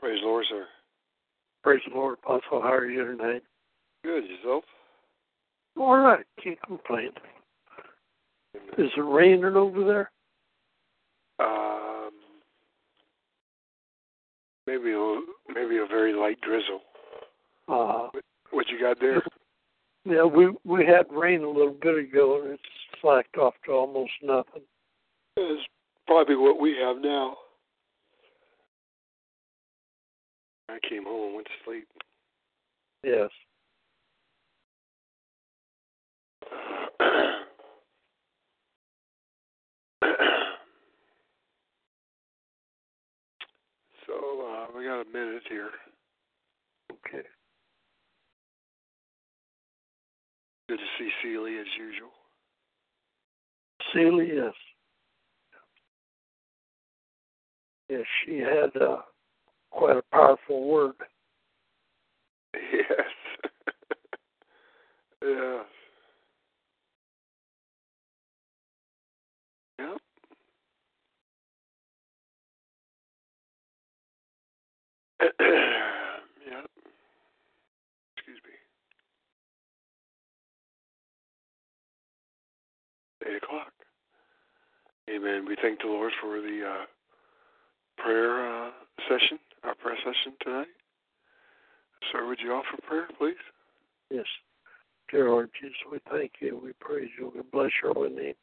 Praise the Lord, sir. Praise the Lord, Apostle. How are you tonight? Good. Yourself? All right. Can't complain. Amen. Is it raining over there? Maybe a very light drizzle. What you got there? Yeah, we had rain a little bit ago, and it's slacked off to almost nothing. It's probably what we have now. I came home and went to sleep. Yes. So we got a minute here. Okay. Good to see Seely as usual. Seely, yes. Yes, she had... quite a powerful word. Yes. Yes. Yep. Yep. Excuse me. 8 o'clock. Amen. We thank the Lord for the prayer session. Our prayer session tonight. Sir, would you offer prayer, please? Yes. Dear Lord Jesus, we thank you. We praise you. We bless your holy name.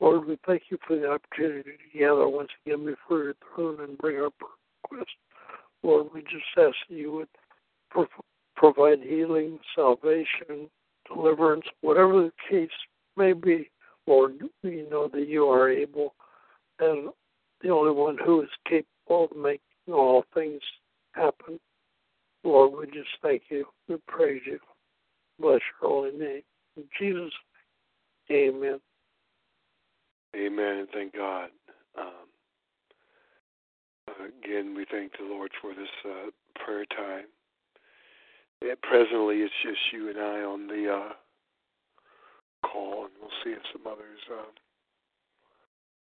Lord, we thank you for the opportunity to gather once again before your throne and bring our request. Lord, we just ask that you would provide healing, salvation, deliverance, whatever the case may be. Lord, we know that you are able and the only one who is capable of making all things happen. Lord, we just thank you. We praise you. Bless your holy name. In Jesus' name, amen. Amen, and thank God. Again, we thank the Lord for this prayer time. Yeah, presently, it's just you and I on the call, and we'll see if some others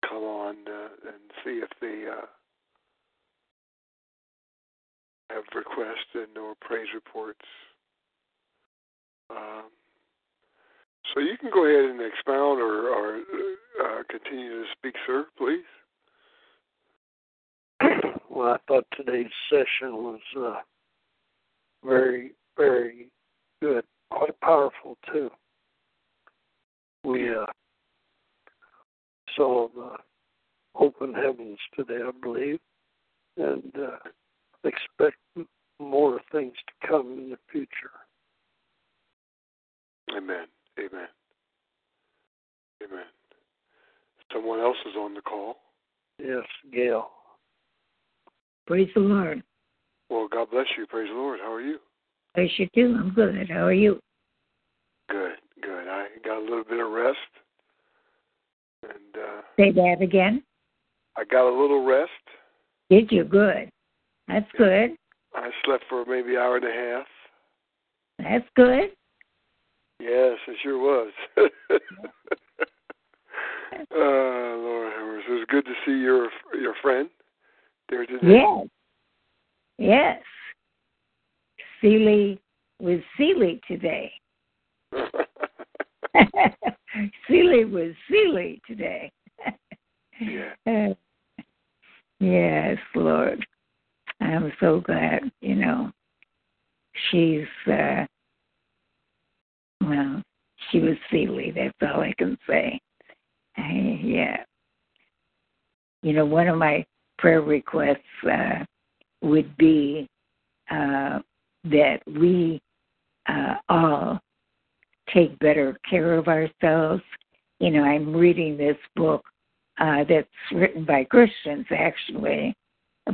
come on and see if they... have requests and or praise reports. So you can go ahead and expound or continue to speak, sir, please. Well, I thought today's session was very, very good, quite powerful too. We saw the open heavens today, I believe, and expect more things to come in the future. Amen. Amen. Amen. Someone else is on the call. Yes, Gail. Praise the Lord. Well, God bless you. Praise the Lord. How are you? Praise you too. I'm good. How are you? Good, good. I got a little bit of rest. And say that again. I got a little rest. Did you? Good. That's good. I slept for maybe an hour and a half. That's good. Yes, it sure was. Lord, it was good to see your friend there today. Yes. Yes. Seely was Seely today. Seely was Seely today. Yeah. Yes, Lord. I'm so glad, you know. She's, well, she was Seely. That's all I can say. Yeah. You know, one of my prayer requests would be that we all take better care of ourselves. You know, I'm reading this book that's written by Christians, actually,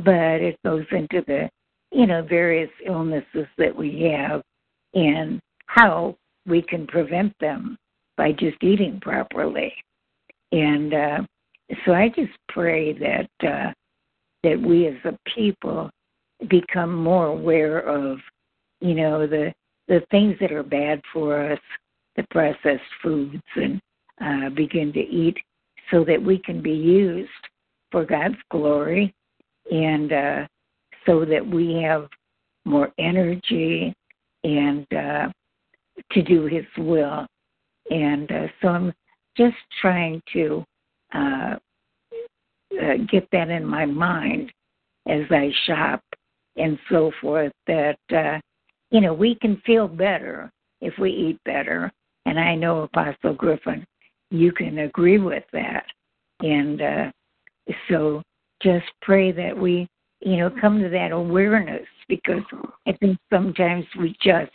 but it goes into the, you know, various illnesses that we have and how we can prevent them by just eating properly. And so I just pray that that we as a people become more aware of, you know, the things that are bad for us, the processed foods, and begin to eat so that we can be used for God's glory, and so that we have more energy and to do His will. And so I'm just trying to get that in my mind as I shop and so forth, that, you know, we can feel better if we eat better. And I know, Apostle Griffin, you can agree with that. And so just pray that we, you know, come to that awareness, because I think sometimes we just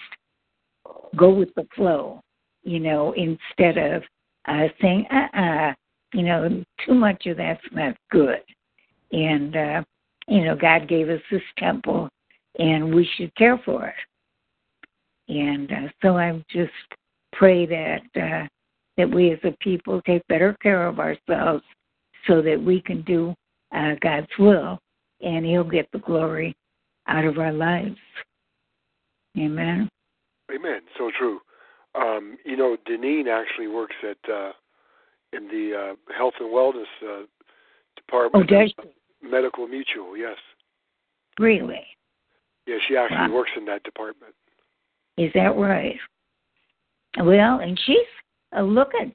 go with the flow, you know, instead of saying, you know, too much of that's not good. And, you know, God gave us this temple, and we should care for it. And so I just pray that that we as a people take better care of ourselves so that we can do God's will, and He'll get the glory out of our lives. Amen. Amen. So true. You know, Deneen actually works at in the health and wellness department. Oh, does she? Medical Mutual, yes. Really? Yeah, she actually works in that department. Is that right? Well, and she's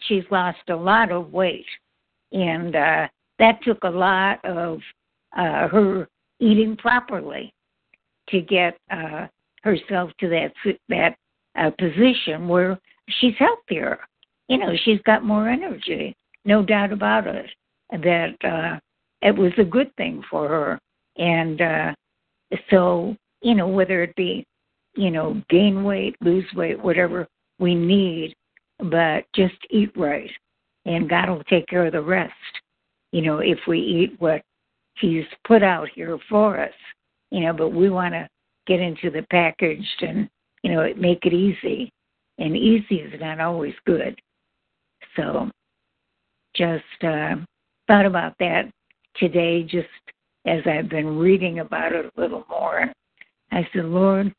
she's lost a lot of weight, and that took a lot of her eating properly to get herself to that position where she's healthier. You know, she's got more energy, no doubt about it, that it was a good thing for her. And so, you know, whether it be, you know, gain weight, lose weight, whatever we need, but just eat right, and God will take care of the rest, you know, if we eat what He's put out here for us, you know. But we want to get into the packaged and, you know, make it easy. And easy is not always good. So just thought about that today, just as I've been reading about it a little more. And I said, Lord,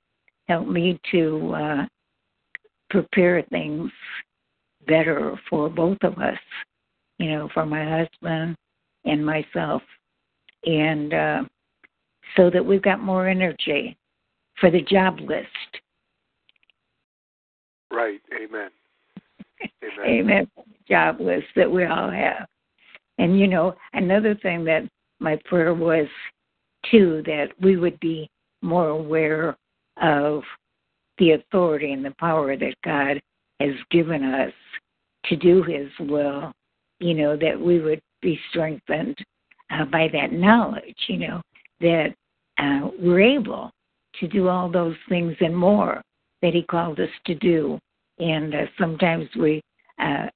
help me to prepare things better for both of us, you know, for my husband and myself. And so that we've got more energy for the job list. Right. Amen. Amen. Amen. Job list that we all have. And, you know, another thing that my prayer was, too, that we would be more aware of the authority and the power that God has given us to do His will, you know, that we would be strengthened by that knowledge, you know, that we're able to do all those things and more that He called us to do And sometimes I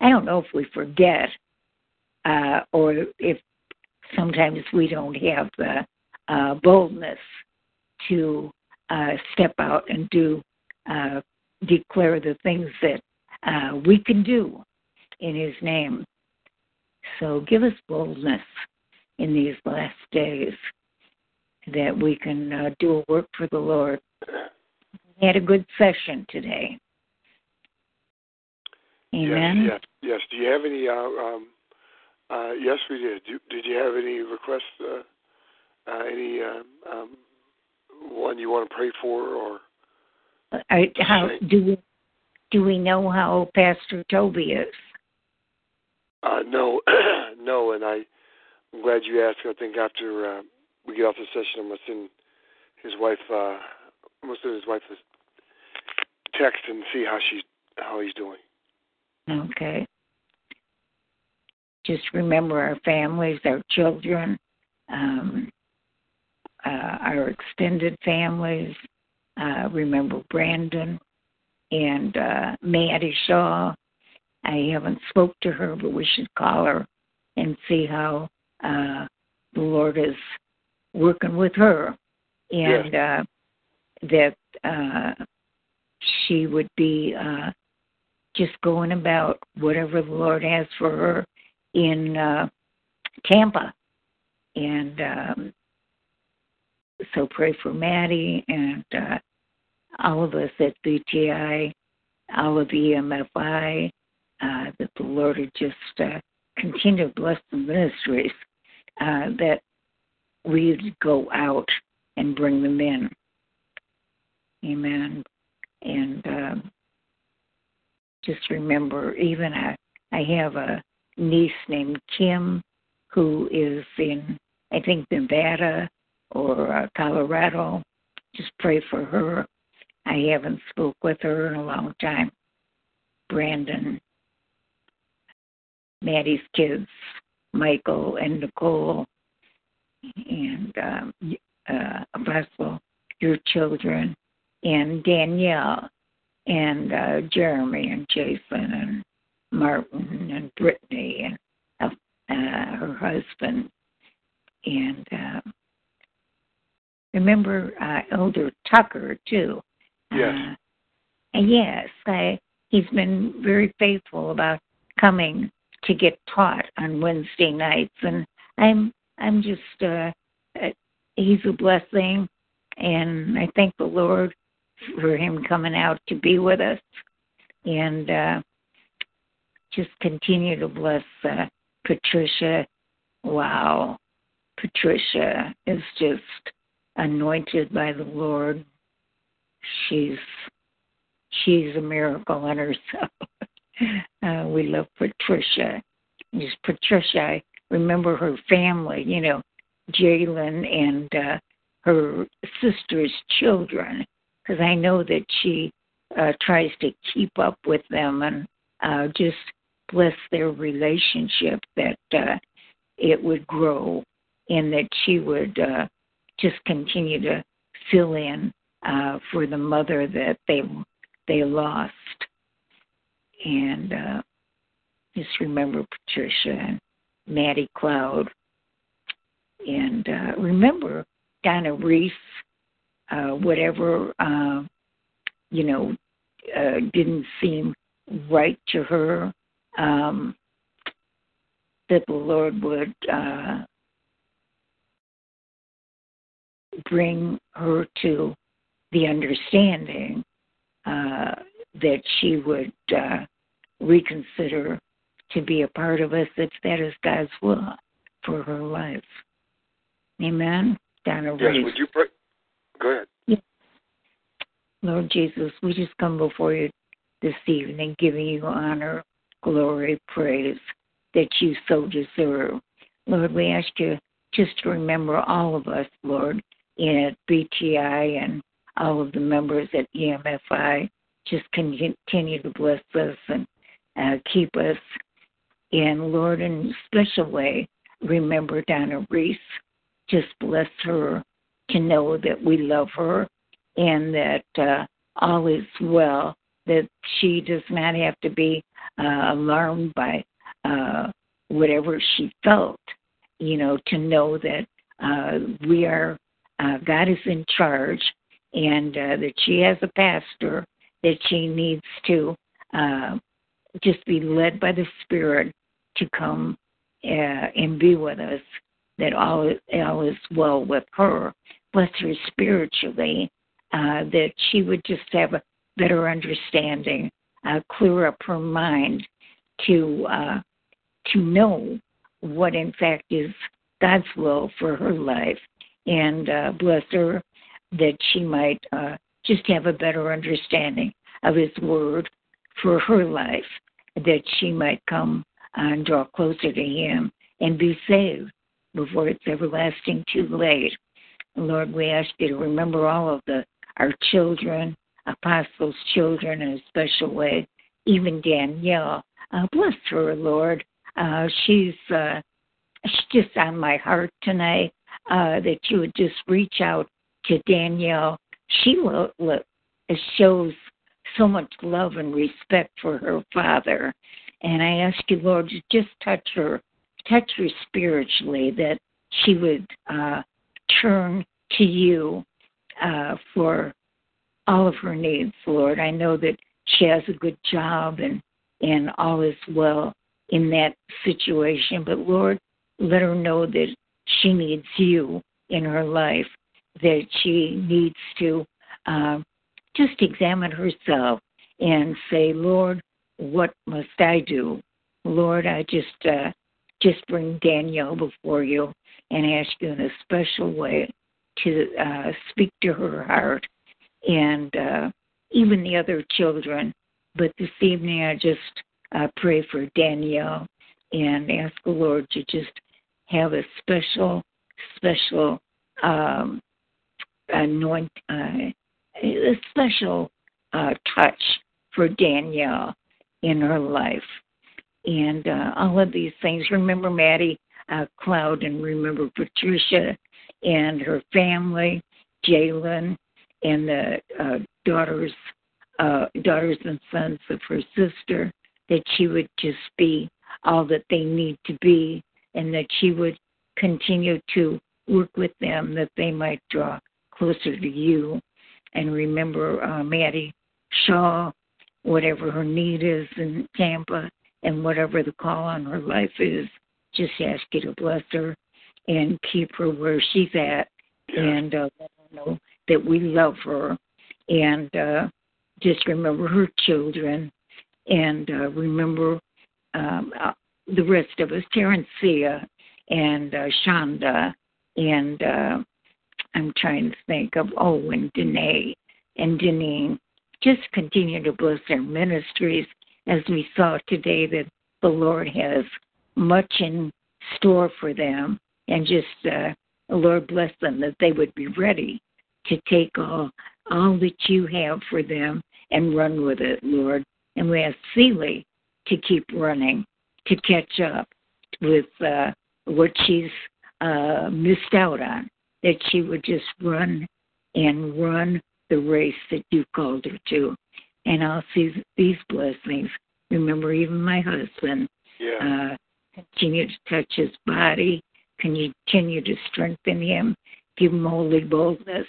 don't know if we forget or if sometimes we don't have the boldness to step out and declare the things that we can do in His name. So give us boldness in these last days that we can do a work for the Lord. We had a good session today. Amen? Yes. Do you have any, yes, we did. Did you have any requests, one you want to pray for? Or do we know how Pastor Toby is? No, no, and I'm glad you asked. I think after we get off the session, I'm going to send his wife a text and see how he's doing. Okay. Just remember our families, our children, our extended families. Remember Brandon and Maddie Shaw. I haven't spoke to her, but we should call her and see how the Lord is working with her, and that she would be just going about whatever the Lord has for her in Tampa. And so pray for Maddie and all of us at BTI, all of EMFI, that the Lord would just continue to bless the ministries, that we go out and bring them in. Amen. And just remember, even I have a niece named Kim who is in, I think, Nevada or Colorado. Just pray for her. I haven't spoke with her in a long time. Brandon, Maddie's kids, Michael and Nicole, and Apostle, your children, and Danielle, and Jeremy, and Jason, and Martin, and Brittany, and her husband. And remember Elder Tucker, too. Yes. He's been very faithful about coming to get taught on Wednesday nights, and I'm just he's a blessing, and I thank the Lord for him coming out to be with us, and just continue to bless Patricia. Wow, Patricia is just anointed by the Lord. She's a miracle in herself. We love Patricia. Just Patricia, I remember her family, Jaylen and her sister's children, because I know that she tries to keep up with them, and just bless their relationship, that it would grow, and that she would just continue to fill in for the mother that they lost. And just remember Patricia and Maddie Cloud. And remember Donna Reese, whatever, didn't seem right to her, that the Lord would bring her to the understanding that she would reconsider to be a part of us, if that is God's will for her life. Amen? Donna Reese. Yes, would you pray? Go ahead. Yes. Lord Jesus, we just come before you this evening, giving you honor, glory, praise that you so deserve. Lord, we ask you just to remember all of us, Lord, at BTI and all of the members at EMFI. Just continue to bless us and keep us. And, Lord, in a special way, remember Donna Reese. Just bless her to know that we love her, and that all is well that she does not have to be alarmed by whatever she felt, you know, to know that we are, God is in charge, and that she has a pastor that she needs to just be led by the Spirit to come and be with us, that all is well with her, bless her spiritually, that she would just have a better understanding, clear up her mind to know what in fact is God's will for her life, and bless her that she might just have a better understanding of His Word for her life, that she might come and draw closer to Him and be saved before it's everlasting too late. Lord, we ask you to remember all of our children, Apostles' children in a special way, even Danielle. Bless her, Lord. She's just on my heart tonight, that you would just reach out to Danielle. She shows so much love and respect for her father. And I ask you, Lord, to just touch her spiritually, that she would turn to you for all of her needs, Lord. I know that she has a good job and all is well in that situation, but Lord, let her know that she needs you in her life, that she needs to just examine herself and say, Lord, what must I do? Lord, I just bring Danielle before you and ask you in a special way to speak to her heart, and even the other children. But this evening I just pray for Danielle and ask the Lord to just have a special touch for Danielle in her life. And all of these things. Remember Maddie Cloud, and remember Patricia and her family, Jaylen, and the daughters and sons of her sister, that she would just be all that they need to be, and that she would continue to work with them, that they might draw closer to you. And remember Maddie Shaw, whatever her need is in Tampa, and whatever the call on her life is, just ask you to bless her and keep her where she's at, and let her know that we love her, and just remember her children, and remember the rest of us, Terencia and Shonda, and I'm trying to think of and Danae and Deneen. Just continue to bless their ministries, as we saw today that the Lord has much in store for them, and just Lord bless them that they would be ready to take all that you have for them and run with it, Lord. And we ask Seely to keep running, to catch up with what she's missed out on, that she would just run the race that you called her to. And I'll see these blessings. Remember, even my husband, continue to touch his body, continue to strengthen him, give him holy boldness,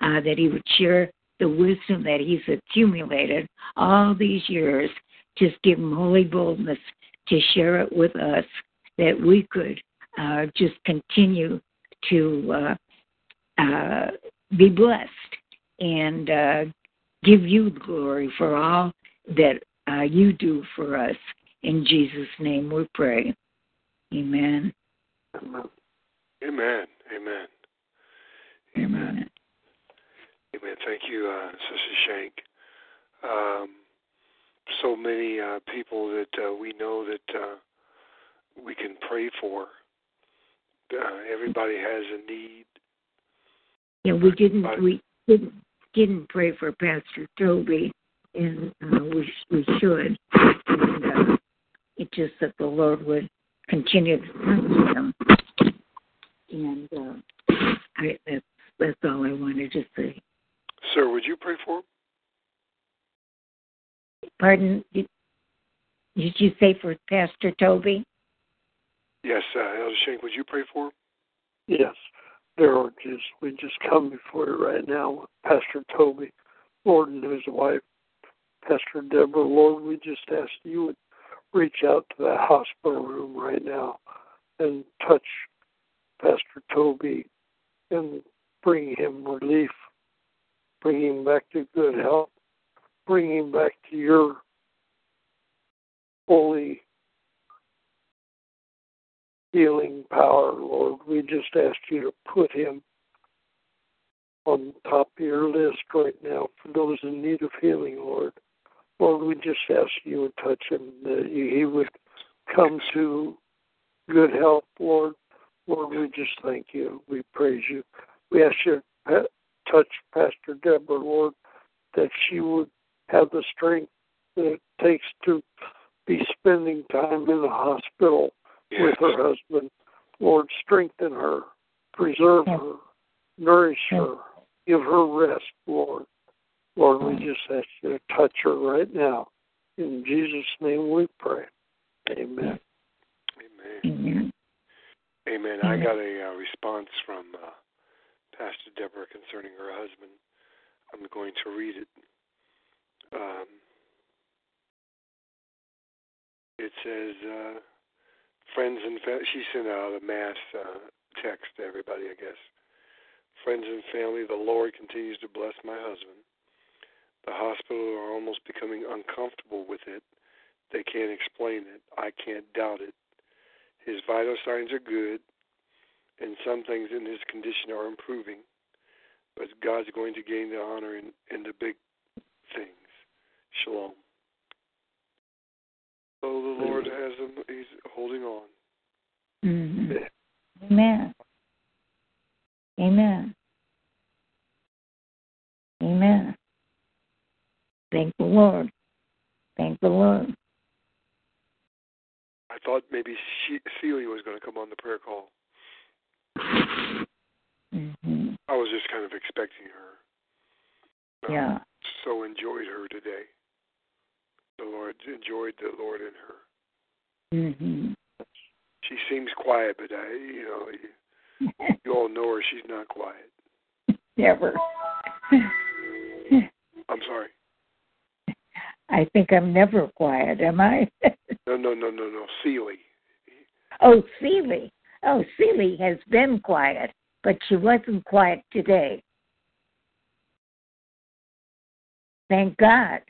that he would share the wisdom that he's accumulated all these years. Just give him holy boldness to share it with us, that we could just continue to be blessed and give you glory for all that you do for us. In Jesus' name we pray. Amen. Amen. Amen. Amen. Amen. Amen. Thank you, Sister Shank. So many people that we know that we can pray for. Everybody has a need. Yeah, we didn't pray for Pastor Toby, and we should. And, it's just that the Lord would continue to touch him. And that's all I wanted to say. Sir, would you pray for him? Martin, did you say for Pastor Toby? Yes, Elder Shank, would you pray for him? Yes. Lord, we just come before you right now, Pastor Toby, Lord, and his wife, Pastor Deborah. Lord, we just ask you would reach out to that hospital room right now and touch Pastor Toby and bring him relief, bring him back to good health, bring him back to your holy healing power, Lord. We just ask you to put him on top of your list right now for those in need of healing, Lord. Lord, we just ask you would touch him, that he would come to good health, Lord. Lord, we just thank you. We praise you. We ask you to touch Pastor Deborah, Lord, that she would have the strength that it takes to be spending time in the hospital with her husband. Lord, strengthen her, preserve her, nourish her, give her rest, Lord. Lord, we just ask you to touch her right now. In Jesus' name we pray. Amen. Amen. Amen. I got a response from Pastor Deborah concerning her husband. I'm going to read it. It says, friends and family, she sent out a mass text to everybody, I guess. Friends and family, the Lord continues to bless my husband. The hospital are almost becoming uncomfortable with it. They can't explain it. I can't doubt it. His vital signs are good, and some things in his condition are improving. But God's going to gain the honor in the big things. Shalom. So the Lord has him, he's holding on. Mm-hmm. Yeah. Amen. Amen. Amen. Thank the Lord. Thank the Lord. I thought maybe Seely was going to come on the prayer call. Mm-hmm. I was just kind of expecting her. Yeah. So enjoyed her today. The Lord enjoyed the Lord in her. Mm-hmm. She seems quiet, but you all know her. She's not quiet. Never. I'm sorry. I think I'm never quiet, am I? No. Seely. Oh, Seely. Oh, Seely has been quiet, but she wasn't quiet today. Thank God.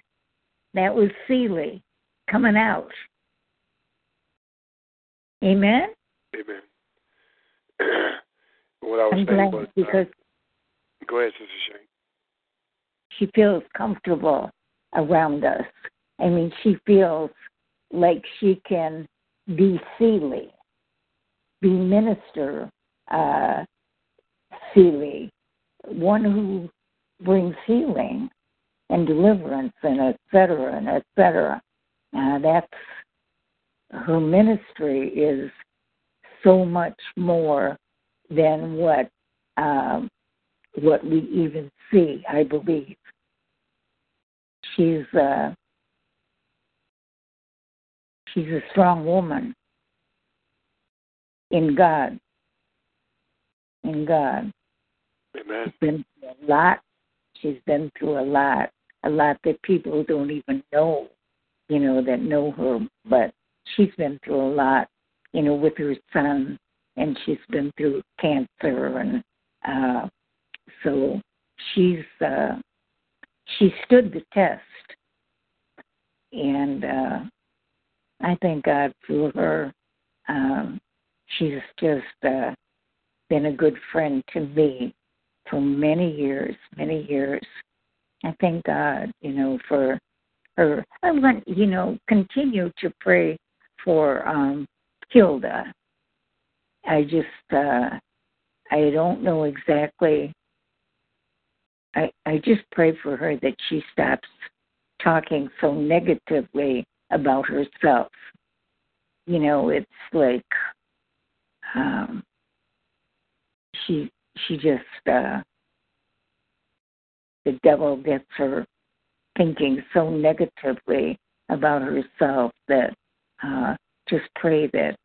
That was Seely coming out. Amen? Amen. What I was saying was, because go ahead, Sister Shane. She feels comfortable around us. I mean, she feels like she can be Seely, be Minister Seely, one who brings healing and deliverance and et cetera, and et cetera. That's her ministry is so much more than what we even see, I believe. She's a strong woman in God. In God. Amen. She's been through a lot. A lot that people don't even know, that know her. But she's been through a lot, with her son, and she's been through cancer. And so she stood the test. And I thank God for her. She's just been a good friend to me for many years. I thank God, for her. I want, continue to pray for Kilda. I just, I don't know exactly. I just pray for her that she stops talking so negatively about herself. It's like she just, the devil gets her thinking so negatively about herself that just pray that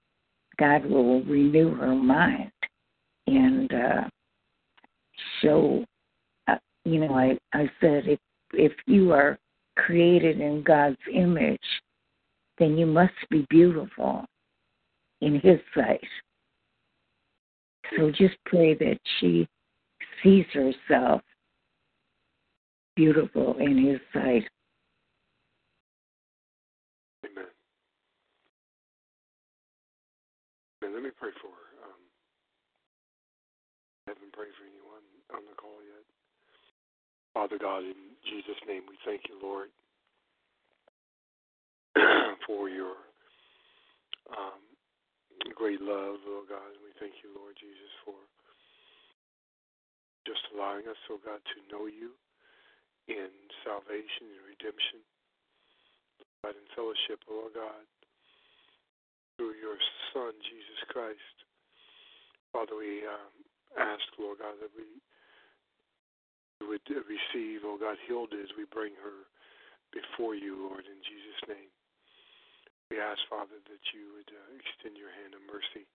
God will renew her mind and show, I said, if you are created in God's image, then you must be beautiful in His sight. So just pray that she sees herself beautiful in His sight. Amen. And let me pray for her. I haven't prayed for anyone on the call yet. Father God, in Jesus' name, we thank you, Lord, for your great love, Lord God. And we thank you, Lord Jesus, for just allowing us, oh God, to know you in salvation and redemption, but in fellowship, Lord God, through your Son, Jesus Christ. Father, we ask, Lord God, that we would receive, oh God, Hilda as we bring her before you, Lord, in Jesus' name. We ask, Father, that you would extend your hand of mercy,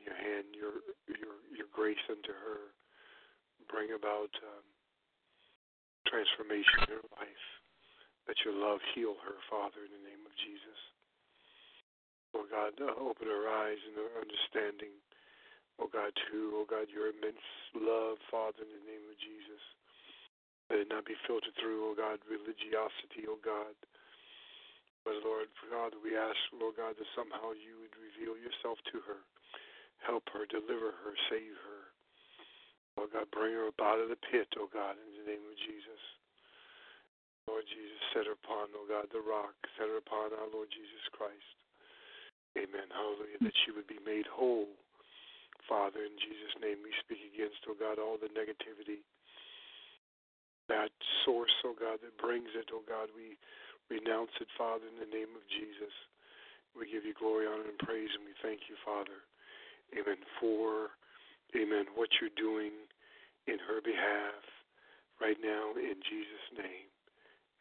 your grace unto her, bring about transformation in her life, that your love heal her, Father, in the name of Jesus. Lord God, open her eyes and her understanding, oh God, to, oh God, your immense love, Father, in the name of Jesus. Let it not be filtered through, oh God, religiosity, oh God. But, Lord, Father, we ask, Lord God, that somehow you would reveal yourself to her, help her, deliver her, save her. Lord God, bring her up out of the pit, oh God, in the name of Jesus. Lord Jesus, set her upon, oh God, the rock. Set her upon our Lord Jesus Christ. Amen. Hallelujah. That she would be made whole. Father, in Jesus' name, we speak against, oh God, all the negativity. That source, oh God, that brings it, oh God, we renounce it, Father, in the name of Jesus. We give you glory, honor, and praise, and we thank you, Father. Amen. For, amen, what you're doing in her behalf right now, in Jesus' name.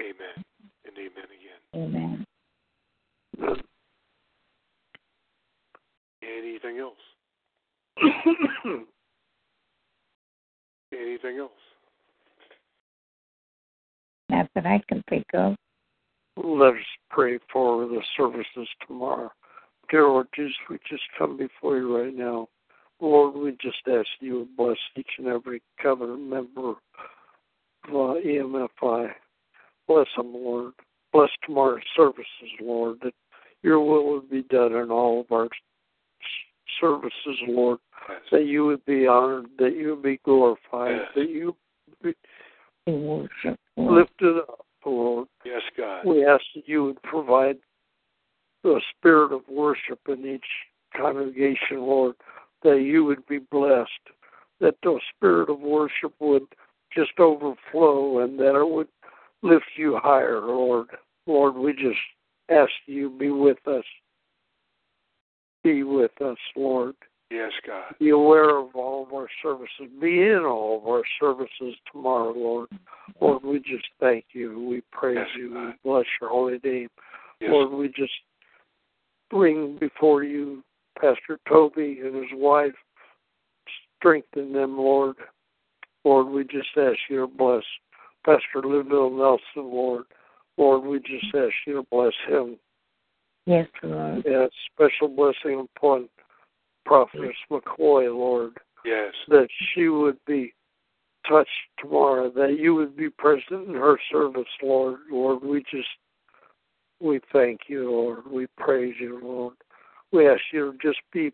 Amen. And amen again. Amen. Anything else? Anything else? Not that I can think of. Let us pray for the services tomorrow. Dear Lord Jesus, we just come before you right now. Lord, we just ask you to bless each and every covenant member of EMFI. Bless them, Lord. Bless tomorrow's services, Lord, that your will would be done in all of our services, Lord, that you would be honored, that you would be glorified, that you would be lifted up. Lord. Yes, God. We ask that you would provide the spirit of worship in each congregation, Lord, that you would be blessed, that the spirit of worship would just overflow and that it would lift you higher, Lord. Lord, we just ask you be with us. Be with us, Lord. Yes, God. Be aware of all of our services. Be in all of our services tomorrow, Lord. Lord, we just thank you. We praise you. God. We bless your holy name. Yes. Lord, we just bring before you Pastor Toby and his wife. Strengthen them, Lord. Lord, we just ask you to bless Pastor Lindell Nelson, Lord. Lord, we just ask you to bless him. Yes, Lord. Yeah, special blessing upon Prophetess McCoy, Lord, yes, that she would be touched tomorrow, that you would be present in her service, Lord. Lord, we thank you, Lord. We praise you, Lord. We ask you to just be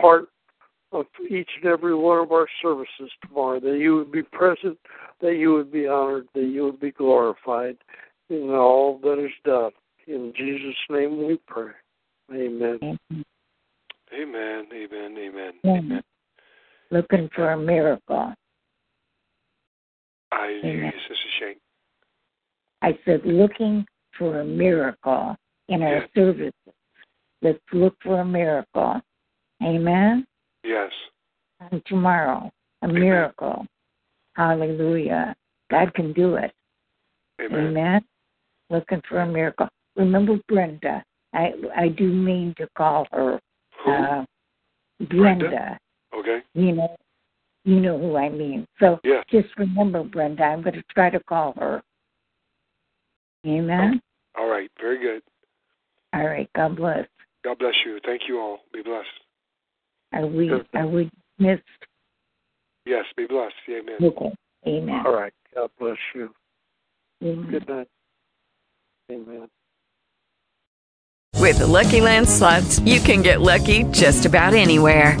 part of each and every one of our services tomorrow, that you would be present, that you would be honored, that you would be glorified in all that is done. In Jesus' name we pray. Amen. Mm-hmm. Amen, amen, amen, amen. Looking for a miracle. I hear you, Sister Shank. I said, looking for a miracle in our services. Let's look for a miracle. Amen? Yes. And tomorrow, a miracle. Hallelujah. God can do it. Amen. looking for a miracle. Remember Brenda? I do mean to call her Brenda. Okay. You know who I mean. So Just remember Brenda. I'm going to try to call her. Amen? Oh, all right. Very good. All right. God bless. God bless you. Thank you all. Be blessed. Are we missed? Yes. Be blessed. Amen. Okay. Amen. All right. God bless you. Amen. Good night. Amen. With the Lucky Land Slots, you can get lucky just about anywhere.